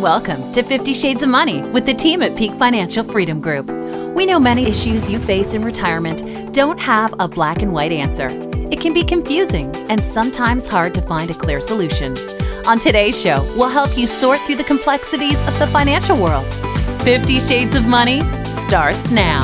Welcome to 50 Shades of Money with the team at Peak Financial Freedom Group. We know many issues you face in retirement don't have a black and white answer. It can be confusing and sometimes hard to find a clear solution. On today's show, we'll help you sort through the complexities of the financial world. 50 Shades of Money starts now.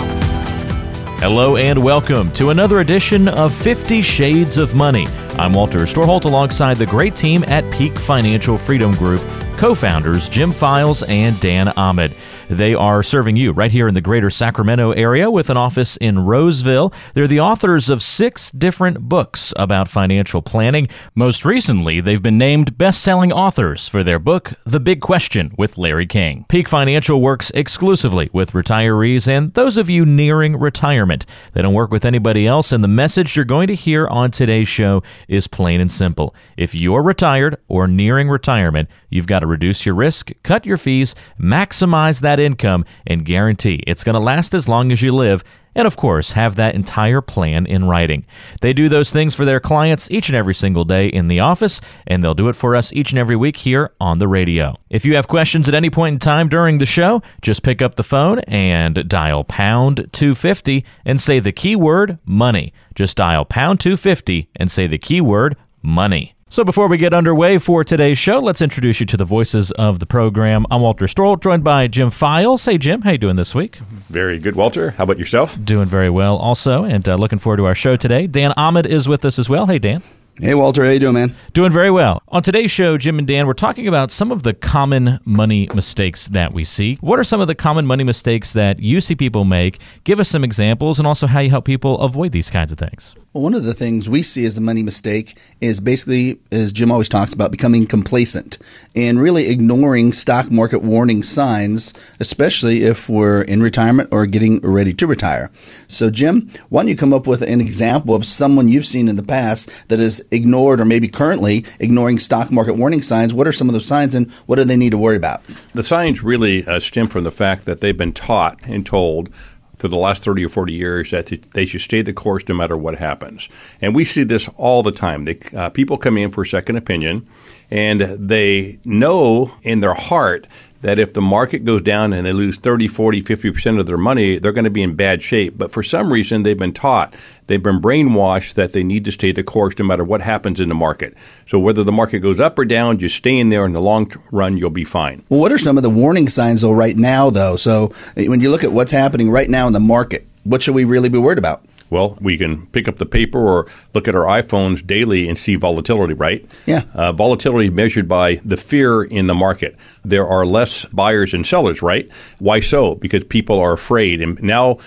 Hello and welcome to another edition of 50 Shades of Money. I'm Walter Storholt alongside the great team at Peak Financial Freedom Group, co-founders Jim Files and Dan Ahmad. They are serving you right here in the greater Sacramento area with an office in Roseville. They're the authors of 6 different books about financial planning. Most recently, they've been named best-selling authors for their book, The Big Question with Larry King. Peak Financial works exclusively with retirees and those of you nearing retirement. They don't work with anybody else, and the message you're going to hear on today's show is plain and simple. If you're retired or nearing retirement, you've got to reduce your risk, cut your fees, maximize that income, and guarantee it's going to last as long as you live, and of course, have that entire plan in writing. They do those things for their clients each and every single day in the office, and they'll do it for us each and every week here on the radio. If you have questions at any point in time during the show, just pick up the phone and dial pound 250 and say the keyword money. Just dial pound 250 and say the keyword money. So before we get underway for today's show, let's introduce you to the voices of the program. I'm Walter Storholt, joined by Jim Files. Hey, Jim, how you doing this week? Very good, Walter. How about yourself? Doing very well also, and looking forward to our show today. Dan Ahmad is with us as well. Hey, Dan. Hey, Walter. How you doing, man? Doing very well. On today's show, Jim and Dan, we're talking about some of the common money mistakes that we see. What are some of the common money mistakes that you see people make? Give us some examples and also how you help people avoid these kinds of things. Well, one of the things we see as a money mistake is basically, as Jim always talks about, becoming complacent and really ignoring stock market warning signs, especially if we're in retirement or getting ready to retire. So, Jim, why don't you come up with an example of someone you've seen in the past that has ignored or maybe currently ignoring stock market warning signs? What are some of those signs and what do they need to worry about? The signs really stem from the fact that they've been taught and told through the last 30 or 40 years that they should stay the course no matter what happens. And we see this all the time. People come in for a second opinion, and they know in their heart that if the market goes down and they lose 30, 40, 50% of their money, they're going to be in bad shape. But for some reason, they've been taught, they've been brainwashed that they need to stay the course no matter what happens in the market. So whether the market goes up or down, just stay in there. In the long run, you'll be fine. Well, what are some of the warning signs, though, right now, though? So when you look at what's happening right now in the market, what should we really be worried about? Well, we can pick up the paper or look at our iPhones daily and see volatility, right? Yeah. Volatility measured by the fear in the market. There are less buyers and sellers, right? Why so? Because people are afraid. And now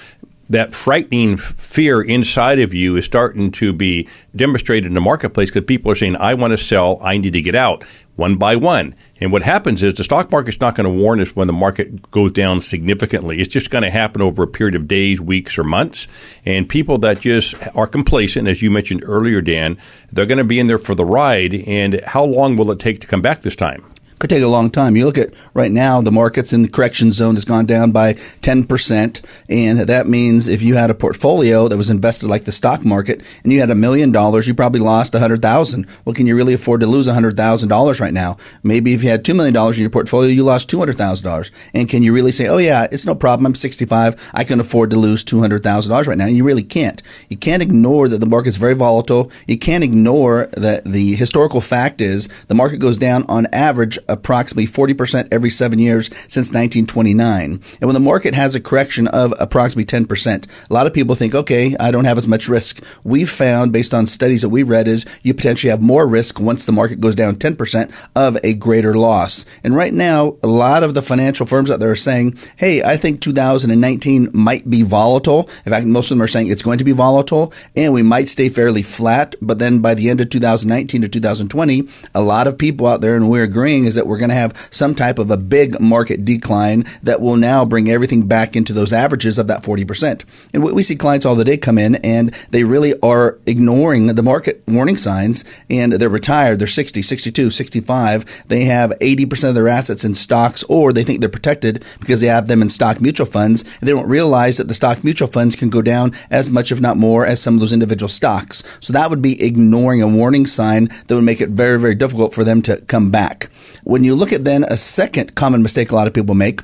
that frightening fear inside of you is starting to be demonstrated in the marketplace because people are saying, I want to sell, I need to get out, one by one. And what happens is the stock market's not going to warn us when the market goes down significantly. It's just going to happen over a period of days, weeks, or months. And people that just are complacent, as you mentioned earlier, Dan, they're going to be in there for the ride. And how long will it take to come back this time? Could take a long time. You look at right now, the market's in the correction zone has gone down by 10%. And that means if you had a portfolio that was invested like the stock market and you had $1 million, you probably lost $100,000. Well, can you really afford to lose $100,000 right now? Maybe if you had $2 million in your portfolio, you lost $200,000. And can you really say, oh yeah, it's no problem. I'm 65. I can afford to lose $200,000 right now. And you really can't. You can't ignore that the market's very volatile. You can't ignore that the historical fact is the market goes down on average approximately 40% every 7 years since 1929. And when the market has a correction of approximately 10%, a lot of people think, okay, I don't have as much risk. We've found, based on studies that we've read, is you potentially have more risk once the market goes down 10% of a greater loss. And right now, a lot of the financial firms out there are saying, hey, I think 2019 might be volatile. In fact, most of them are saying it's going to be volatile and we might stay fairly flat. But then by the end of 2019 to 2020, a lot of people out there, and we're agreeing, is that we're going to have some type of a big market decline that will now bring everything back into those averages of that 40%. And we see clients all the day come in and they really are ignoring the market warning signs and they're retired. They're 60, 62, 65. They have 80% of their assets in stocks or they think they're protected because they have them in stock mutual funds. And they don't realize that the stock mutual funds can go down as much, if not more, as some of those individual stocks. So that would be ignoring a warning sign that would make it very, very difficult for them to come back. When you look at then a second common mistake a lot of people make,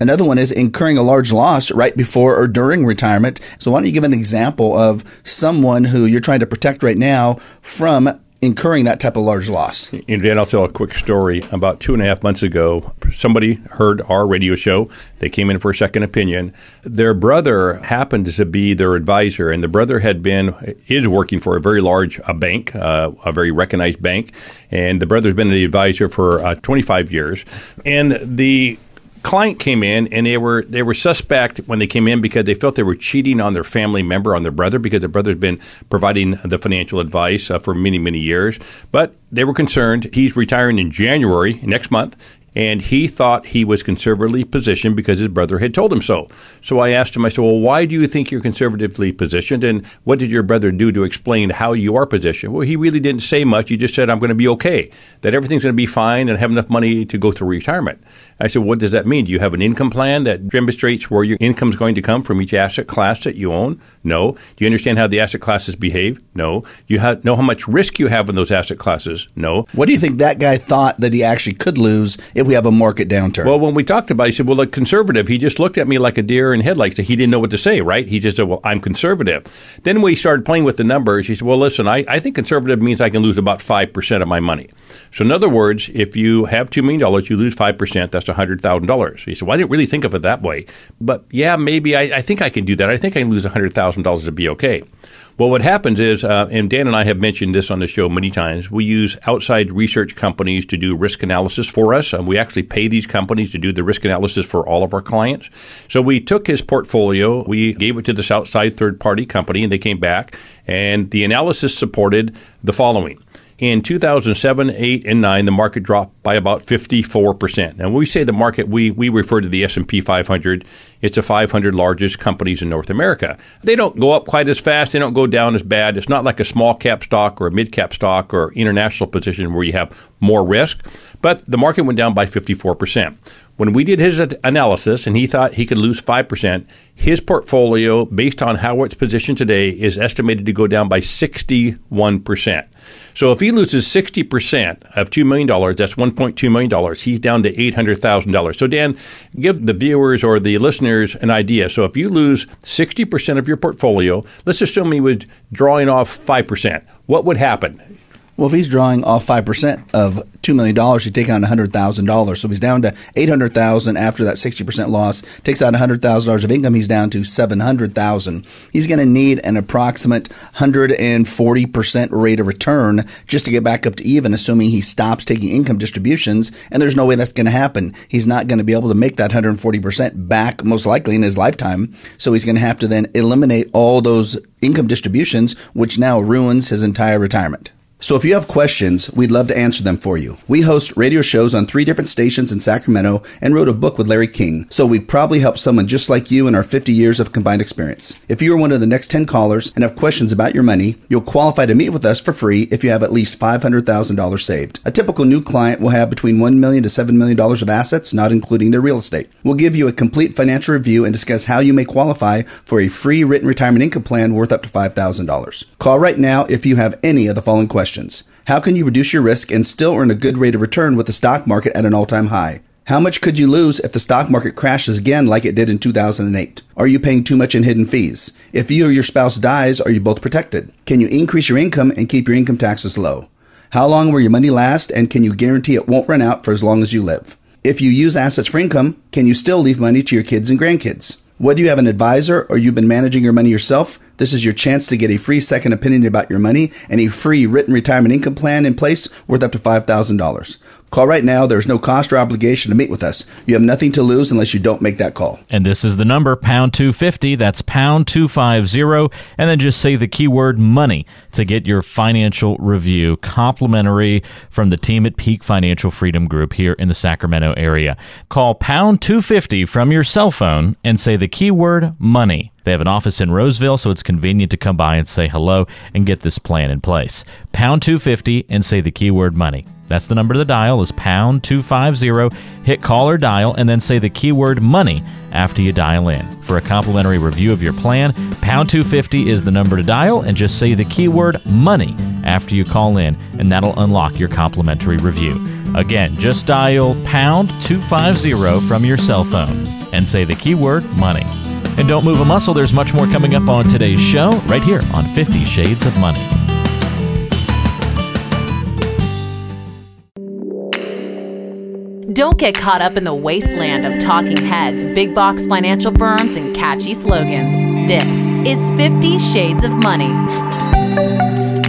another one is incurring a large loss right before or during retirement. So why don't you give an example of someone who you're trying to protect right now from incurring that type of large loss? And Dan, I'll tell a quick story. About 2.5 months ago, somebody heard our radio show. They came in for a second opinion. Their brother happened to be their advisor, and the brother is working for a very large bank, a very recognized bank. And the brother's been the advisor for 25 years. And the client came in, and they were suspect when they came in because they felt they were cheating on their family member, on their brother, because their brother's been providing the financial advice for many, many years. But they were concerned. He's retiring in January next month, and he thought he was conservatively positioned because his brother had told him so. So I asked him, I said, well, why do you think you're conservatively positioned, and what did your brother do to explain how you are positioned? Well, he really didn't say much. He just said, I'm going to be okay, that everything's going to be fine and have enough money to go through retirement. I said, what does that mean? Do you have an income plan that demonstrates where your income is going to come from each asset class that you own? No. Do you understand how the asset classes behave? No. Do you know how much risk you have in those asset classes? No. What do you think that guy thought that he actually could lose if we have a market downturn? Well, when we talked about it, he said, well, a conservative, he just looked at me like a deer in headlights. He didn't know what to say, right? He just said, well, I'm conservative. Then we started playing with the numbers. He said, well, listen, I think conservative means I can lose about 5% of my money. So in other words, if you have $2 million, you lose 5%. That's $100,000. He said, well, I didn't really think of it that way. But yeah, maybe I think I can do that. I think I can lose $100,000 to be okay. Well, what happens is, and Dan and I have mentioned this on the show many times, we use outside research companies to do risk analysis for us. We actually pay these companies to do the risk analysis for all of our clients. So we took his portfolio, we gave it to this outside third-party company, and they came back, and the analysis supported the following. In 2007, 8, and 9, the market dropped by about 54%. And when we say the market, we refer to the S&P 500. It's the 500 largest companies in North America. They don't go up quite as fast. They don't go down as bad. It's not like a small cap stock or a mid cap stock or international position where you have more risk. But the market went down by 54%. When we did his analysis and he thought he could lose 5%, his portfolio, based on how it's positioned today, is estimated to go down by 61%. So if he loses 60% of $2 million, that's $1.2 million. He's down to $800,000. So Dan, give the viewers or the listeners an idea. So if you lose 60% of your portfolio, let's assume he was drawing off 5%. What would happen? Well, if he's drawing off 5% of $2 million, he's taking out $100,000. So if he's down to $800,000 after that 60% loss, takes out $100,000 of income, he's down to $700,000. He's going to need an approximate 140% rate of return just to get back up to even, assuming he stops taking income distributions, and there's no way that's going to happen. He's not going to be able to make that 140% back, most likely, in his lifetime. So he's going to have to then eliminate all those income distributions, which now ruins his entire retirement. So if you have questions, we'd love to answer them for you. We host radio shows on 3 different stations in Sacramento and wrote a book with Larry King, so we probably help someone just like you in our 50 years of combined experience. If you are one of the next 10 callers and have questions about your money, you'll qualify to meet with us for free if you have at least $500,000 saved. A typical new client will have between $1 million to $7 million of assets, not including their real estate. We'll give you a complete financial review and discuss how you may qualify for a free written retirement income plan worth up to $5,000. Call right now if you have any of the following questions. How can you reduce your risk and still earn a good rate of return with the stock market at an all-time high? How much could you lose if the stock market crashes again like it did in 2008? Are you paying too much in hidden fees? If you or your spouse dies, are you both protected? Can you increase your income and keep your income taxes low? How long will your money last, and can you guarantee it won't run out for as long as you live? If you use assets for income, can you still leave money to your kids and grandkids? Whether you have an advisor or you've been managing your money yourself, this is your chance to get a free second opinion about your money and a free written retirement income plan in place worth up to $5,000. Call right now. There's no cost or obligation to meet with us. You have nothing to lose unless you don't make that call. And this is the number, pound 250. That's pound 250. And then just say the keyword money to get your financial review, complimentary from the team at Peak Financial Freedom Group here in the Sacramento area. Call pound 250 from your cell phone and say the keyword money. They have an office in Roseville, so it's convenient to come by and say hello and get this plan in place. Pound 250 and say the keyword money. That's the number to dial, is pound 250. Hit call or dial, and then say the keyword money after you dial in. For a complimentary review of your plan, pound 250 is the number to dial, and just say the keyword money after you call in, and that'll unlock your complimentary review. Again, just dial pound 250 from your cell phone and say the keyword money. And don't move a muscle. There's much more coming up on today's show right here on 50 Shades of Money. Don't get caught up in the wasteland of talking heads, big box financial firms, and catchy slogans. This is 50 Shades of Money.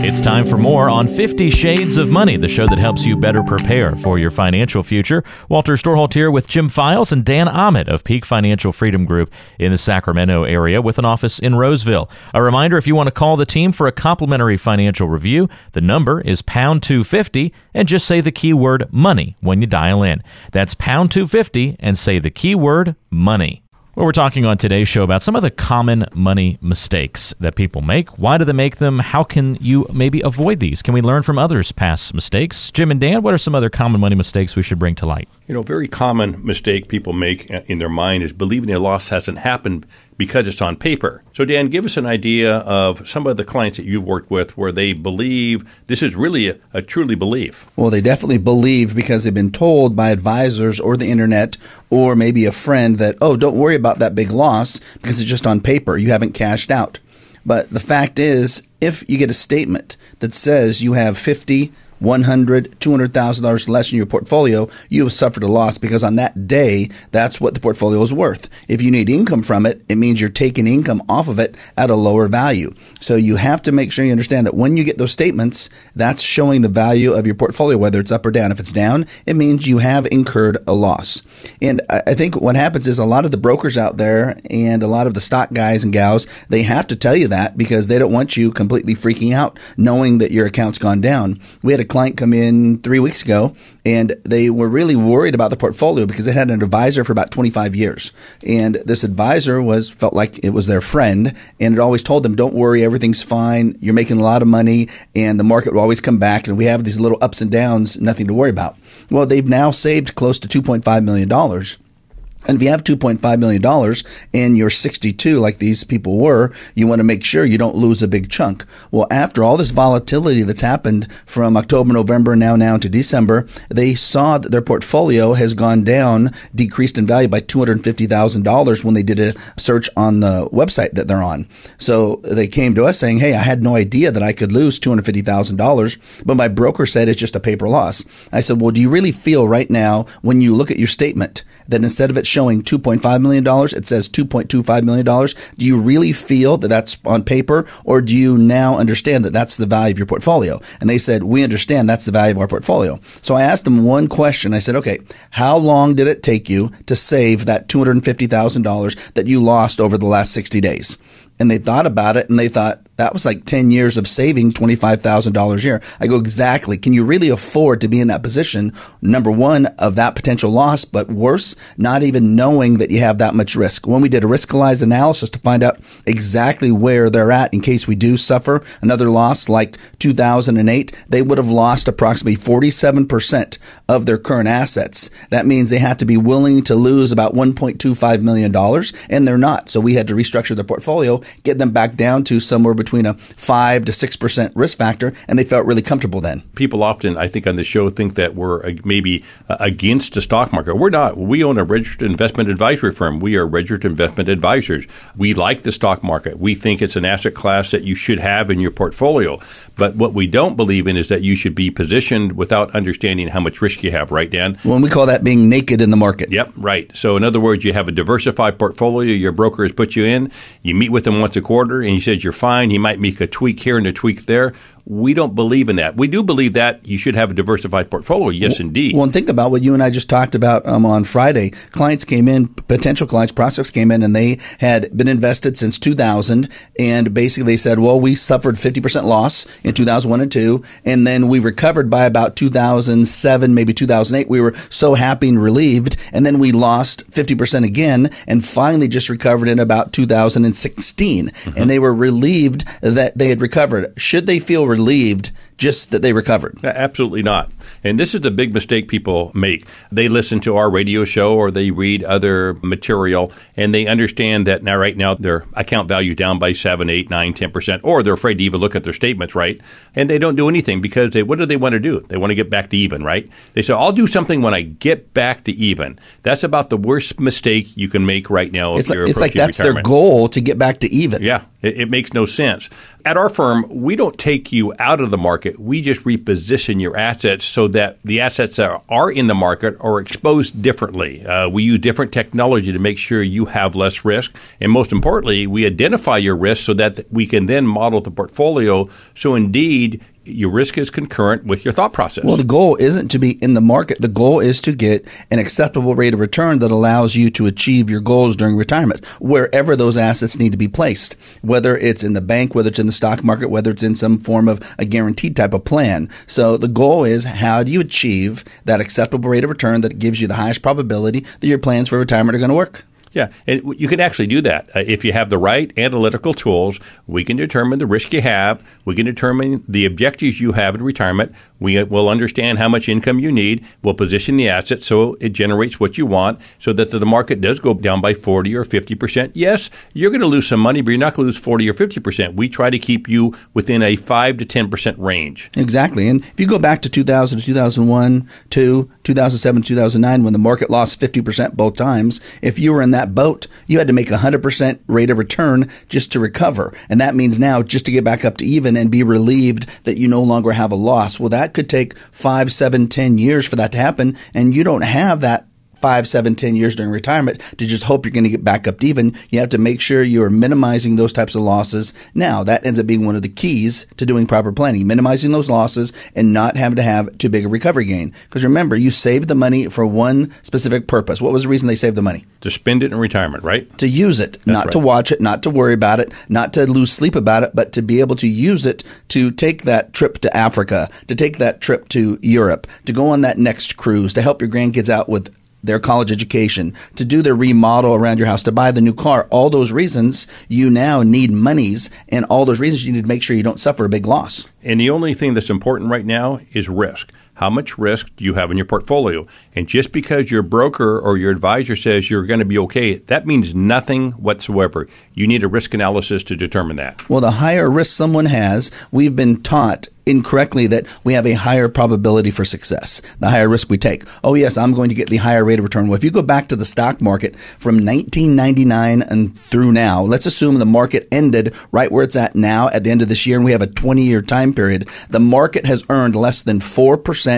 It's time for more on 50 Shades of Money, the show that helps you better prepare for your financial future. Walter Storholt here with Jim Files and Dan Ahmad of Peak Financial Freedom Group in the Sacramento area with an office in Roseville. A reminder, if you want to call the team for a complimentary financial review, the number is pound 250 and just say the keyword money when you dial in. That's pound 250 and say the keyword money. Well, we're talking on today's show about some of the common money mistakes that people make. Why do they make them? How can you maybe avoid these? Can we learn from others' past mistakes? Jim and Dan, what are some other common money mistakes we should bring to light? You know, a very common mistake people make in their mind is believing their loss hasn't happened because it's on paper. So, Dan, give us an idea of some of the clients that you've worked with where they believe this is really a truly belief. Well, they definitely believe because they've been told by advisors or the internet or maybe a friend that, oh, don't worry about that big loss because it's just on paper. You haven't cashed out. But the fact is, if you get a statement that says you have $50, $100, $200,000 less in your portfolio, you have suffered a loss because on that day, that's what the portfolio is worth. If you need income from it, it means you're taking income off of it at a lower value. So you have to make sure you understand that when you get those statements, that's showing the value of your portfolio, whether it's up or down. If it's down, it means you have incurred a loss. And I think what happens is a lot of the brokers out there and a lot of the stock guys and gals, they have to tell you that because they don't want you completely freaking out knowing that your account's gone down. We had a client come in 3 weeks ago and they were really worried about the portfolio because they had an advisor for about 25 years. And this advisor felt like it was their friend and it always told them, don't worry, everything's fine. You're making a lot of money and the market will always come back and we have these little ups and downs, nothing to worry about. Well, they've now saved close to $2.5 million. And if you have $2.5 million and you're 62 like these people were, you want to make sure you don't lose a big chunk. Well, after all this volatility that's happened from October, November, now to December, they saw that their portfolio has gone down, decreased in value by $250,000 when they did a search on the website that they're on. So they came to us saying, hey, I had no idea that I could lose $250,000, but my broker said it's just a paper loss. I said, well, do you really feel right now when you look at your statement that instead of it showing $2.5 million, it says $2.25 million. Do you really feel that that's on paper, or do you now understand that that's the value of your portfolio? And they said, we understand that's the value of our portfolio. So I asked them one question. I said, okay, how long did it take you to save that $250,000 that you lost over the last 60 days? And they thought about it and they thought, that was like 10 years of saving $25,000 a year. I go, exactly. Can you really afford to be in that position, number one, of that potential loss, but worse, not even knowing that you have that much risk? When we did a riskalyzed analysis to find out exactly where they're at in case we do suffer another loss like 2008, they would have lost approximately 47% of their current assets. That means they had to be willing to lose about $1.25 million, and they're not. So we had to restructure their portfolio, get them back down to somewhere between a 5 to 6% risk factor, and they felt really comfortable then. People often, I think on the show, think that we're maybe against the stock market. We're not. We own a registered investment advisory firm. We are registered investment advisors. We like the stock market. We think it's an asset class that you should have in your portfolio. But what we don't believe in is that you should be positioned without understanding how much risk you have, right, Dan? Well, and we call that being naked in the market. Yep, right. So in other words, you have a diversified portfolio. Your broker has put you in. You meet with them once a quarter, and he says you're fine. He might make a tweak here and a tweak there. We don't believe in that. We do believe that you should have a diversified portfolio. Yes, indeed. Well, and think about what you and I just talked about on Friday. Clients came in, potential clients, prospects came in, and they had been invested since 2000. And basically they said, well, we suffered 50% loss in 2001 and 2. And then we recovered by about 2007, maybe 2008. We were so happy and relieved. And then we lost 50% again and finally just recovered in about 2016. Mm-hmm. And they were relieved that they had recovered. Should they feel relieved? Believed just that they recovered? Absolutely not. And this is the big mistake people make. They listen to our radio show or they read other material and they understand that now right now their account value down by 7, 8, 9, 10%, or they're afraid to even look at their statements, right? And they don't do anything because they, what do they want to do? They want to get back to even, right? They say, I'll do something when I get back to even. That's about the worst mistake you can make right now. If you're approaching retirement. It's like that's their goal, to get back to even. Yeah. It makes no sense. At our firm, we don't take you out of the market. We just reposition your assets so that the assets that are in the market are exposed differently. We use different technology to make sure you have less risk. And most importantly, we identify your risk so that we can then model the portfolio so indeed your risk is concurrent with your thought process. Well, the goal isn't to be in the market. The goal is to get an acceptable rate of return that allows you to achieve your goals during retirement, wherever those assets need to be placed, whether it's in the bank, whether it's in the stock market, whether it's in some form of a guaranteed type of plan. So the goal is, how do you achieve that acceptable rate of return that gives you the highest probability that your plans for retirement are going to work? Yeah, and you can actually do that. If you have the right analytical tools, we can determine the risk you have. We can determine the objectives you have in retirement. We will understand how much income you need. We'll position the asset so it generates what you want, so that the market does go down by 40 or 50%. Yes, you're going to lose some money, but you're not going to lose 40 or 50%. We try to keep you within a 5 to 10% range. Exactly. And if you go back to 2000, 2001, 2, 2007, 2009, when the market lost 50% both times, if you were in that boat, you had to make 100% rate of return just to recover. And that means now just to get back up to even and be relieved that you no longer have a loss. Well, that could take 5, 7, 10 years for that to happen. And you don't have that 5, 7, 10 years during retirement to just hope you're going to get back up to even. You have to make sure you're minimizing those types of losses. Now, that ends up being one of the keys to doing proper planning, minimizing those losses and not having to have too big a recovery gain. Because remember, you saved the money for one specific purpose. What was the reason they saved the money? To spend it in retirement, right? To use it, to watch it, not to worry about it, not to lose sleep about it, but to be able to use it to take that trip to Africa, to take that trip to Europe, to go on that next cruise, to help your grandkids out with their college education, to do their remodel around your house, to buy the new car. All those reasons you now need monies, and all those reasons you need to make sure you don't suffer a big loss. And the only thing that's important right now is risk. How much risk do you have in your portfolio? And just because your broker or your advisor says you're going to be okay, that means nothing whatsoever. You need a risk analysis to determine that. Well, the higher risk someone has, we've been taught incorrectly that we have a higher probability for success, the higher risk we take. Oh, yes, I'm going to get the higher rate of return. Well, if you go back to the stock market from 1999 and through now, let's assume the market ended right where it's at now at the end of this year, and we have a 20-year time period. The market has earned less than 4%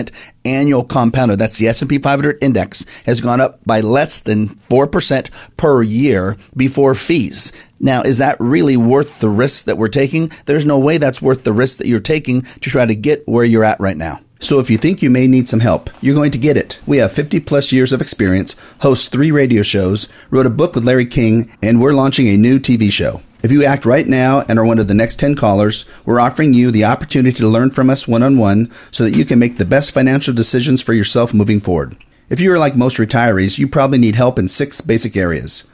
annual compounder. That's the S&P 500 index has gone up by less than 4% per year before fees. Now, is that really worth the risk that we're taking? There's no way that's worth the risk that you're taking to try to get where you're at right now. So if you think you may need some help, you're going to get it. We have 50 plus years of experience, host 3 radio shows, wrote a book with Larry King, and we're launching a new TV show. If you act right now and are one of the next 10 callers, we're offering you the opportunity to learn from us one-on-one so that you can make the best financial decisions for yourself moving forward. If you are like most retirees, you probably need help in 6 basic areas.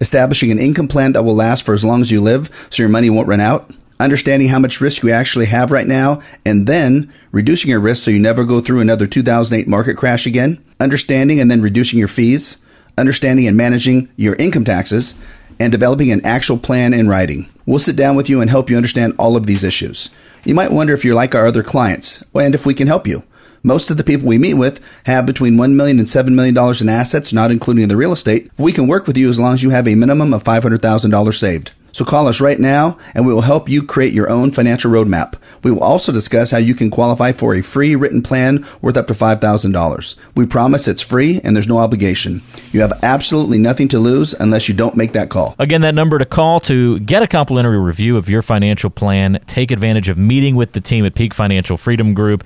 Establishing an income plan that will last for as long as you live so your money won't run out. Understanding how much risk you actually have right now, and then reducing your risk so you never go through another 2008 market crash again. Understanding and then reducing your fees. Understanding and managing your income taxes. And developing an actual plan in writing. We'll sit down with you and help you understand all of these issues. You might wonder if you're like our other clients and if we can help you. Most of the people we meet with have between $1 million and $7 million in assets, not including the real estate. We can work with you as long as you have a minimum of $500,000 saved. So call us right now and we will help you create your own financial roadmap. We will also discuss how you can qualify for a free written plan worth up to $5,000. We promise it's free and there's no obligation. You have absolutely nothing to lose unless you don't make that call. Again, that number to call to get a complimentary review of your financial plan. Take advantage of meeting with the team at Peak Financial Freedom Group.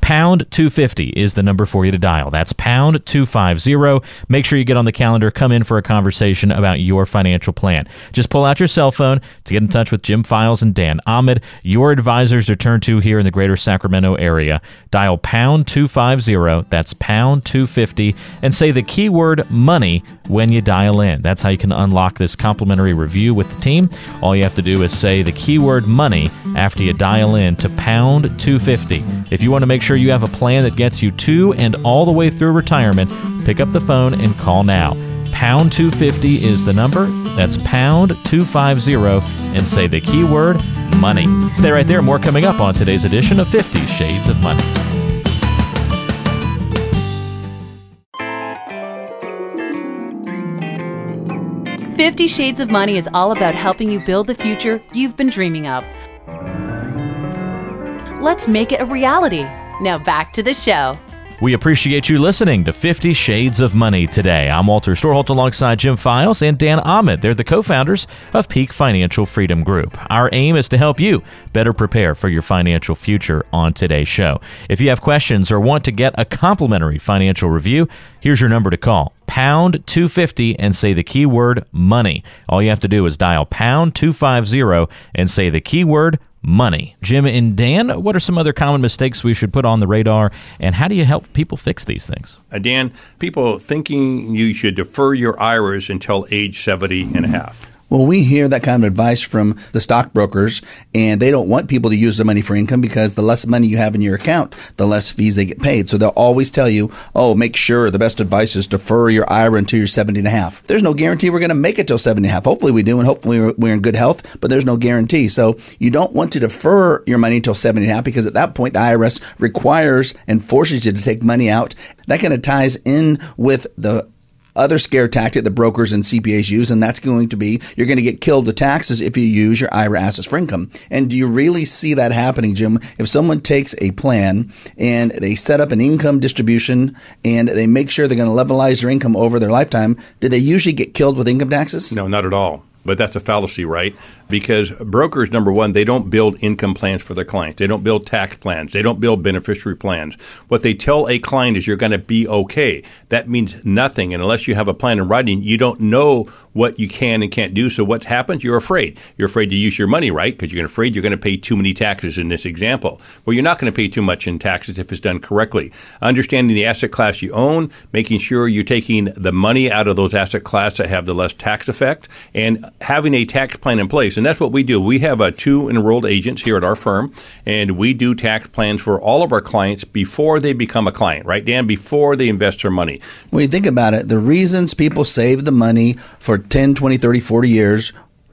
Pound 250 is the number for you to dial. That's pound 250. Make sure you get on the calendar. Come in for a conversation about your financial plan. Just pull out your cell phone to get in touch with Jim Files and Dan Ahmad, your advisors to turn to here in the greater Sacramento area. Dial pound 250. That's pound 250. And say the keyword money when you dial in. That's how you can unlock this complimentary review with the team. All you have to do is say the keyword money after you dial in to pound 250. If you want to make sure you have a plan that gets you to and all the way through retirement, pick up the phone and call now. Pound 250 is the number. That's pound 250 and say the keyword money. Stay right there. More coming up on today's edition of 50 Shades of Money. Fifty Shades of Money is all about helping you build the future you've been dreaming of. Let's make it a reality. Now back to the show. We appreciate you listening to 50 Shades of Money today. I'm Walter Storholt alongside Jim Files and Dan Ahmad. They're the co-founders of Peak Financial Freedom Group. Our aim is to help you better prepare for your financial future on today's show. If you have questions or want to get a complimentary financial review, here's your number to call. Pound 250 and say the keyword money. All you have to do is dial pound 250 and say the keyword money. Jim and Dan, what are some other common mistakes we should put on the radar, and how do you help people fix these things? Dan, people thinking you should defer your IRAs until age 70 and a half. Well, we hear that kind of advice from the stockbrokers, and they don't want people to use their money for income because the less money you have in your account, the less fees they get paid. So they'll always tell you, oh, make sure the best advice is defer your IRA until you're 70 and a half. There's no guarantee we're going to make it till 70 and a half. Hopefully we do, and hopefully we're in good health, but there's no guarantee. So you don't want to defer your money until 70 and a half because at that point, the IRS requires and forces you to take money out. That kind of ties in with the other scare tactic that brokers and CPAs use, and that's going to be you're going to get killed with taxes if you use your IRA assets for income. And do you really see that happening, Jim? If someone takes a plan and they set up an income distribution and they make sure they're going to levelize their income over their lifetime, do they usually get killed with income taxes? No, not at all. But that's a fallacy, right? Because brokers, number one, they don't build income plans for their clients. They don't build tax plans. They don't build beneficiary plans. What they tell a client is you're going to be okay. That means nothing. And unless you have a plan in writing, you don't know what you can and can't do. So what happens? You're afraid. You're afraid to use your money, right? Because you're afraid you're going to pay too many taxes in this example. Well, you're not going to pay too much in taxes if it's done correctly. Understanding the asset class you own, making sure you're taking the money out of those asset classes that have the less tax effect, and having a tax plan in place. And that's what we do. We have two enrolled agents here at our firm, and we do tax plans for all of our clients before they become a client, right, Dan? Before they invest their money. When you think about it, the reasons people save the money for 10, 20, 30, 40 years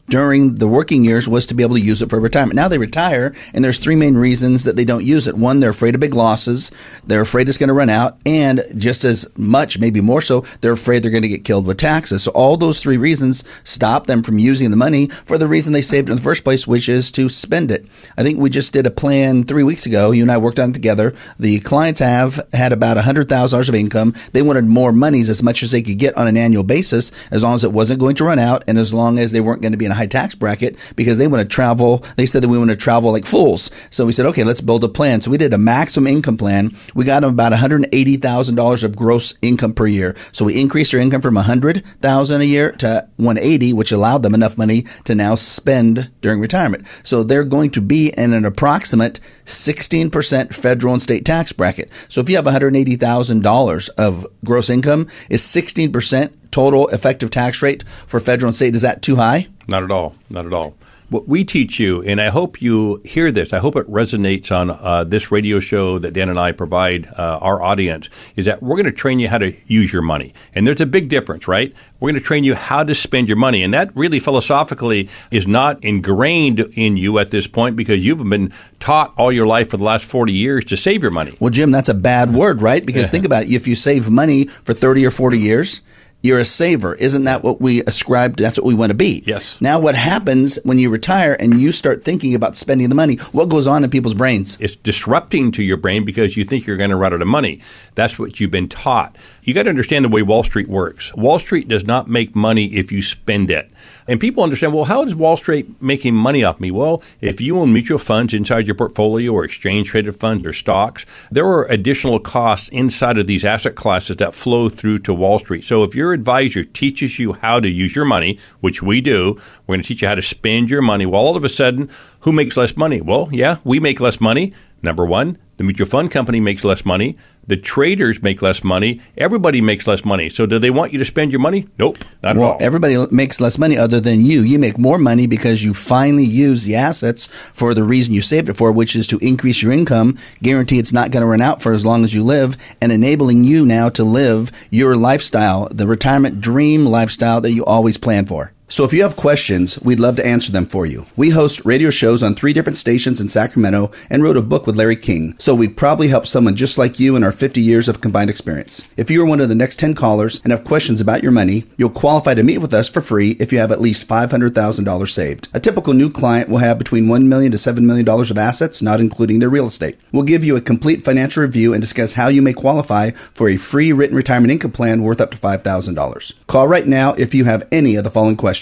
during the working years was to be able to use it for retirement. Now they retire, and there's three main reasons that they don't use it. One, they're afraid of big losses. They're afraid it's going to run out. And just as much, maybe more so, they're afraid they're going to get killed with taxes. So all those three reasons stop them from using the money for the reason they saved in the first place, which is to spend it. I think we just did a plan 3 weeks ago. You and I worked on it together. The clients have had about $100,000 of income. They wanted more monies, as much as they could get on an annual basis, as long as it wasn't going to run out and as long as they weren't going to be in a high tax bracket, because they want to travel. They said that we want to travel like fools. So we said, okay, let's build a plan. So we did a maximum income plan. We got them about $180,000 of gross income per year. So we increased their income from $100,000 a year to $180,000, which allowed them enough money to now spend during retirement. So they're going to be in an approximate 16% federal and state tax bracket. So if you have $180,000 of gross income, it's 16% total effective tax rate for federal and state. Is that too high? Not at all. Not at all. What we teach you, and I hope you hear this, I hope it resonates on this radio show that Dan and I provide our audience, is that we're going to train you how to use your money. And there's a big difference, right? We're going to train you how to spend your money. And that really philosophically is not ingrained in you at this point, because you've been taught all your life for the last 40 years to save your money. Well, Jim, that's a bad word, right? Because think about it. If you save money for 30 or 40 years, You're a saver. Isn't that what we ascribe to? That's what we want to be. Yes. Now what happens when you retire and you start thinking about spending the money? What goes on in people's brains? It's disrupting to your brain because you think you're going to run out of money. That's what you've been taught. You got to understand the way Wall Street works. Wall Street does not make money if you spend it. And people understand, well, how is Wall Street making money off me? Well, if you own mutual funds inside your portfolio or exchange-traded funds or stocks, there are additional costs inside of these asset classes that flow through to Wall Street. So if your advisor teaches you how to use your money, which we do, we're going to teach you how to spend your money. Well, all of a sudden, who makes less money? Well, yeah, we make less money. Number one, the mutual fund company makes less money. The traders make less money. Everybody makes less money. So do they want you to spend your money? Nope, not at all. Everybody makes less money other than you. You make more money because you finally use the assets for the reason you saved it for, which is to increase your income, guarantee it's not going to run out for as long as you live, and enabling you now to live your lifestyle, the retirement dream lifestyle that you always planned for. So if you have questions, we'd love to answer them for you. We host radio shows on 3 different stations in Sacramento and wrote a book with Larry King, so we probably helped someone just like you in our 50 years of combined experience. If you are one of the next 10 callers and have questions about your money, you'll qualify to meet with us for free if you have at least $500,000 saved. A typical new client will have between $1 million to $7 million of assets, not including their real estate. We'll give you a complete financial review and discuss how you may qualify for a free written retirement income plan worth up to $5,000. Call right now if you have any of the following questions.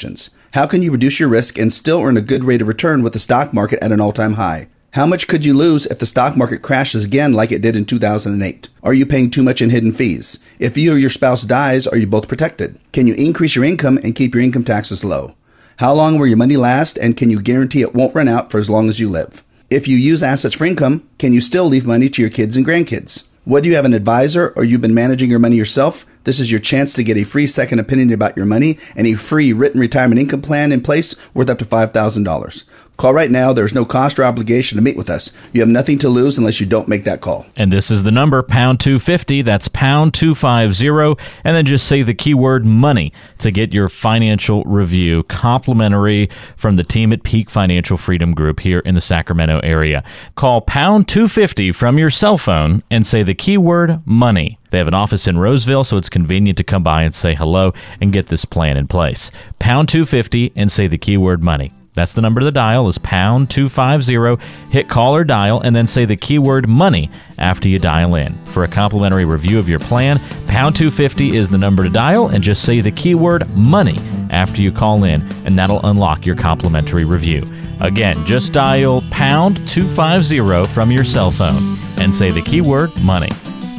How can you reduce your risk and still earn a good rate of return with the stock market at an all-time high? How much could you lose if the stock market crashes again like it did in 2008? Are you paying too much in hidden fees? If you or your spouse dies, are you both protected? Can you increase your income and keep your income taxes low? How long will your money last, and can you guarantee it won't run out for as long as you live? If you use assets for income, can you still leave money to your kids and grandkids? Whether you have an advisor or you've been managing your money yourself, this is your chance to get a free second opinion about your money and a free written retirement income plan in place worth up to $5,000. Call right now. There's no cost or obligation to meet with us. You have nothing to lose unless you don't make that call. And this is the number, pound 250. That's pound 250. And then just say the keyword money to get your financial review, complimentary from the team at Peak Financial Freedom Group here in the Sacramento area. Call pound 250 from your cell phone and say the keyword money. They have an office in Roseville, so it's convenient to come by and say hello and get this plan in place. Pound 250 and say the keyword money. That's the number to dial, is pound 250. Hit call or dial and then say the keyword money after you dial in. For a complimentary review of your plan, pound 250 is the number to dial, and just say the keyword money after you call in, and that'll unlock your complimentary review. Again, just dial pound 250 from your cell phone and say the keyword money.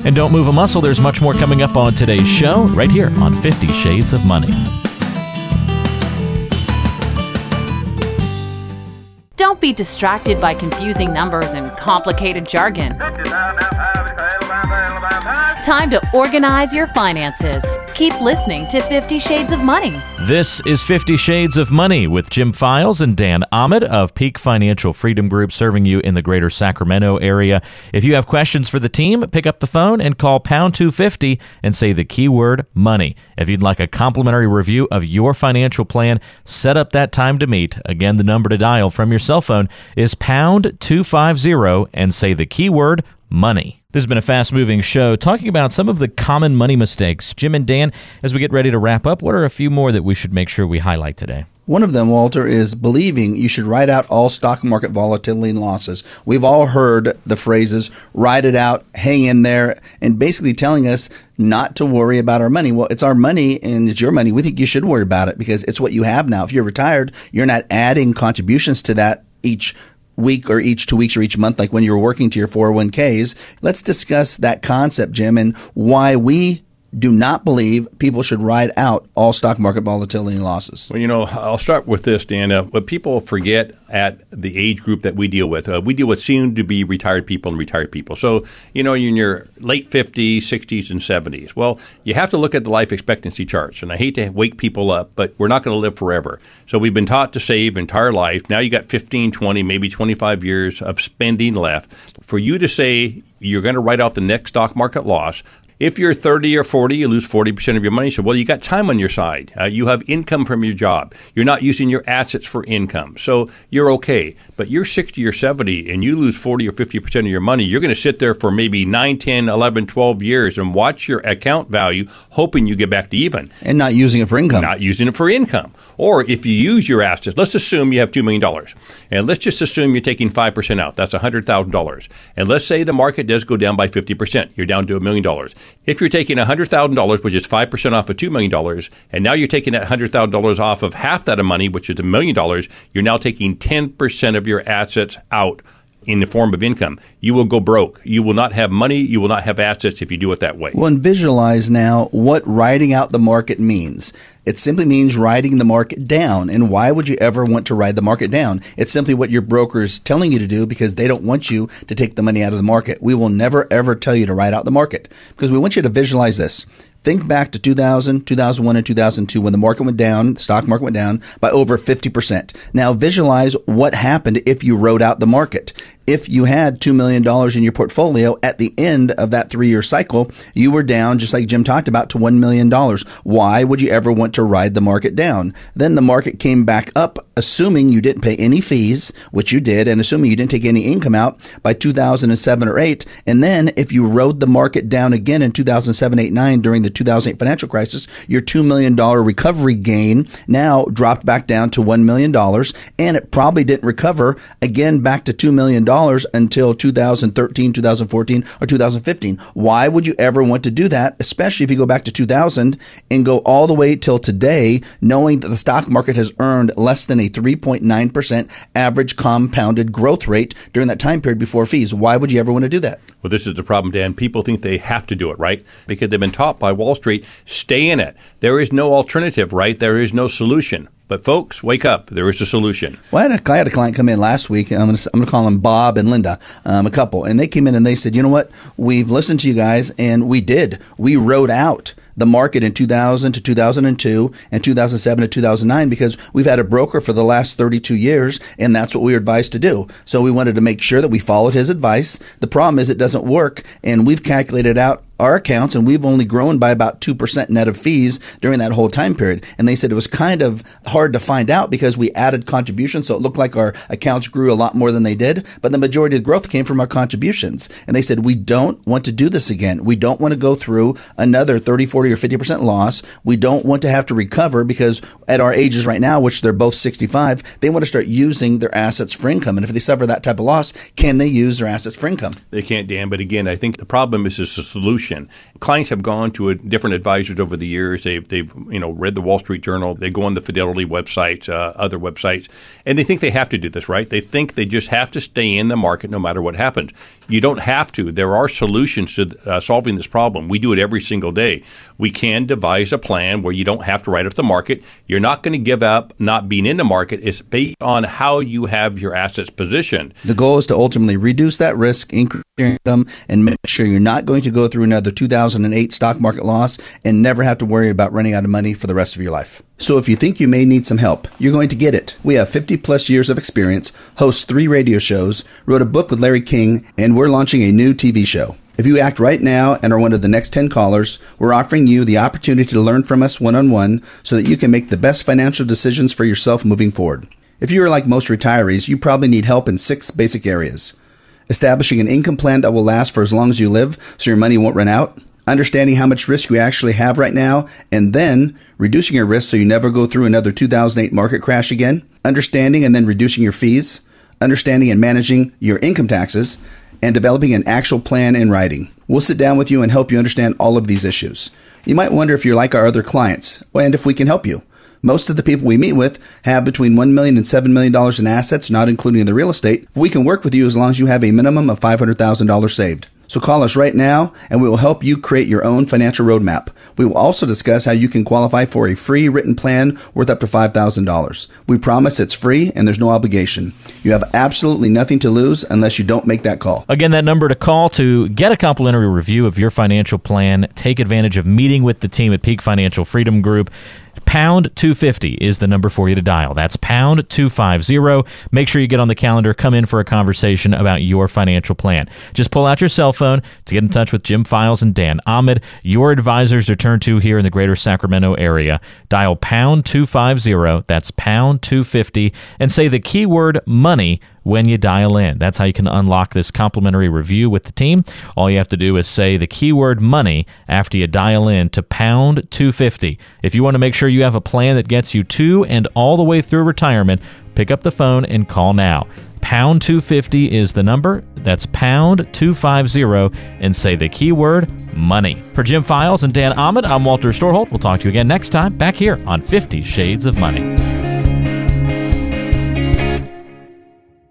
And don't move a muscle. There's much more coming up on today's show right here on 50 Shades of Money. Don't be distracted by confusing numbers and complicated jargon. Time to organize your finances. Keep listening to 50 Shades of Money. This is 50 Shades of Money with Jim Files and Dan Ahmad of Peak Financial Freedom Group, serving you in the greater Sacramento area. If you have questions for the team, pick up the phone and call pound 250 and say the keyword money. If you'd like a complimentary review of your financial plan, set up that time to meet. Again, the number to dial from your cell phone is pound 250 and say the keyword money. This has been a fast-moving show talking about some of the common money mistakes. Jim and Dan, as we get ready to wrap up, what are a few more that we should make sure we highlight today? One of them, Walter, is believing you should ride out all stock market volatility and losses. We've all heard the phrases, ride it out, hang in there, and basically telling us not to worry about our money. Well, it's our money and it's your money. We think you should worry about it because it's what you have now. If you're retired, you're not adding contributions to that each week or each 2 weeks or each month, like when you're working to your 401ks. Let's discuss that concept, Jim, and why we do not believe people should ride out all stock market volatility and losses. Well, I'll start with this, Dan. What people forget at the age group that we deal with soon-to-be retired people and retired people. So, you're in your late 50s, 60s, and 70s. Well, you have to look at the life expectancy charts, and I hate to wake people up, but we're not going to live forever. So we've been taught to save entire life. Now you got 15, 20, maybe 25 years of spending left. For you to say you're going to write off the next stock market loss, If you're 30 or 40, you lose 40% of your money. So, well, you got time on your side. You have income from your job. You're not using your assets for income. So you're okay. But you're 60 or 70 and you lose 40 or 50% of your money. You're going to sit there for maybe 9, 10, 11, 12 years and watch your account value, hoping you get back to even. And not using it for income. Not using it for income. Or if you use your assets, let's assume you have $2 million. And let's just assume you're taking 5% out. That's $100,000. And let's say the market does go down by 50%. You're down to $1 million. If you're taking $100,000, which is 5% off of $2 million, and now you're taking that $100,000 off of half that money, which is $1 million, you're now taking 10% of your assets out in the form of income. You will go broke. You will not have money. You will not have assets if you do it that way. Well, and visualize now what riding out the market means. It simply means riding the market down. And why would you ever want to ride the market down? It's simply what your broker's telling you to do because they don't want you to take the money out of the market. We will never, ever tell you to ride out the market because we want you to visualize this. Think back to 2000, 2001, and 2002 when the market went down, the stock market went down by over 50%. Now visualize what happened if you rode out the market. If you had $2 million in your portfolio at the end of that 3-year cycle, you were down, just like Jim talked about, to $1 million. Why would you ever want to ride the market down? Then the market came back up, assuming you didn't pay any fees, which you did, and assuming you didn't take any income out by 2007 or 8. And then if you rode the market down again in 2007, 8, 9 during the 2008 financial crisis, your $2 million recovery gain now dropped back down to $1 million, and it probably didn't recover again back to $2 million. Until 2013, 2014, or 2015. Why would you ever want to do that, especially if you go back to 2000 and go all the way till today, knowing that the stock market has earned less than a 3.9% average compounded growth rate during that time period before fees? Why would you ever want to do that? Well, this is the problem, Dan. People think they have to do it, right? Because they've been taught by Wall Street, stay in it. There is no alternative, right? There is no solution. But folks, wake up. There is a solution. Well, I had a client come in last week. I'm going to call them Bob and Linda, a couple. And they came in and they said, you know what? We've listened to you guys, and we did. We rode out the market in 2000 to 2002 and 2007 to 2009 because we've had a broker for the last 32 years, and that's what we were advised to do. So we wanted to make sure that we followed his advice. The problem is it doesn't work, and we've calculated out our accounts, and we've only grown by about 2% net of fees during that whole time period. And they said it was kind of hard to find out because we added contributions, so it looked like our accounts grew a lot more than they did, but the majority of the growth came from our contributions. And they said, we don't want to do this again. We don't want to go through another 30, 40, or 50% loss. We don't want to have to recover because at our ages right now, which they're both 65, they want to start using their assets for income. And if they suffer that type of loss, can they use their assets for income? They can't, Dan. But again, I think the problem is it's a solution. Clients have gone to different advisors over the years. They've read the Wall Street Journal. They go on the Fidelity websites, other websites, and they think they have to do this, right? They think they just have to stay in the market no matter what happens. You don't have to. There are solutions to solving this problem. We do it every single day. We can devise a plan where you don't have to write up the market. You're not going to give up not being in the market. It's based on how you have your assets positioned. The goal is to ultimately reduce that risk, increase your income, and make sure you're not going to go through another the 2008 stock market loss and never have to worry about running out of money for the rest of your life. So if you think you may need some help, you're going to get it. We have 50 plus years of experience, host 3 radio shows, wrote a book with Larry King, and we're launching a new TV show. If you act right now and are one of the next 10 callers, we're offering you the opportunity to learn from us one-on-one so that you can make the best financial decisions for yourself moving forward. If you are like most retirees, you probably need help in 6 basic areas. Establishing an income plan that will last for as long as you live so your money won't run out, understanding how much risk you actually have right now, and then reducing your risk so you never go through another 2008 market crash again, understanding and then reducing your fees, understanding and managing your income taxes, and developing an actual plan in writing. We'll sit down with you and help you understand all of these issues. You might wonder if you're like our other clients and if we can help you. Most of the people we meet with have between $1 million and $7 million in assets, not including the real estate. We can work with you as long as you have a minimum of $500,000 saved. So call us right now, and we will help you create your own financial roadmap. We will also discuss how you can qualify for a free written plan worth up to $5,000. We promise it's free, and there's no obligation. You have absolutely nothing to lose unless you don't make that call. Again, that number to call to get a complimentary review of your financial plan. Take advantage of meeting with the team at Peak Financial Freedom Group. Pound 250 is the number for you to dial. That's pound 250. Make sure you get on the calendar. Come in for a conversation about your financial plan. Just pull out your cell phone to get in touch with Jim Files and Dan Ahmad, your advisors to turn to here in the greater Sacramento area. Dial pound 250. That's pound 250. And say the keyword money when you dial in. That's how you can unlock this complimentary review with the team. All you have to do is say the keyword money after you dial in to pound 250. If you want to make sure you have a plan that gets you to and all the way through retirement, pick up the phone and call now. Pound 250 is the number. That's pound 250 and say the keyword money. For Jim Files and Dan Ahmad, I'm Walter Storholt. We'll talk to you again next time back here on 50 Shades of Money.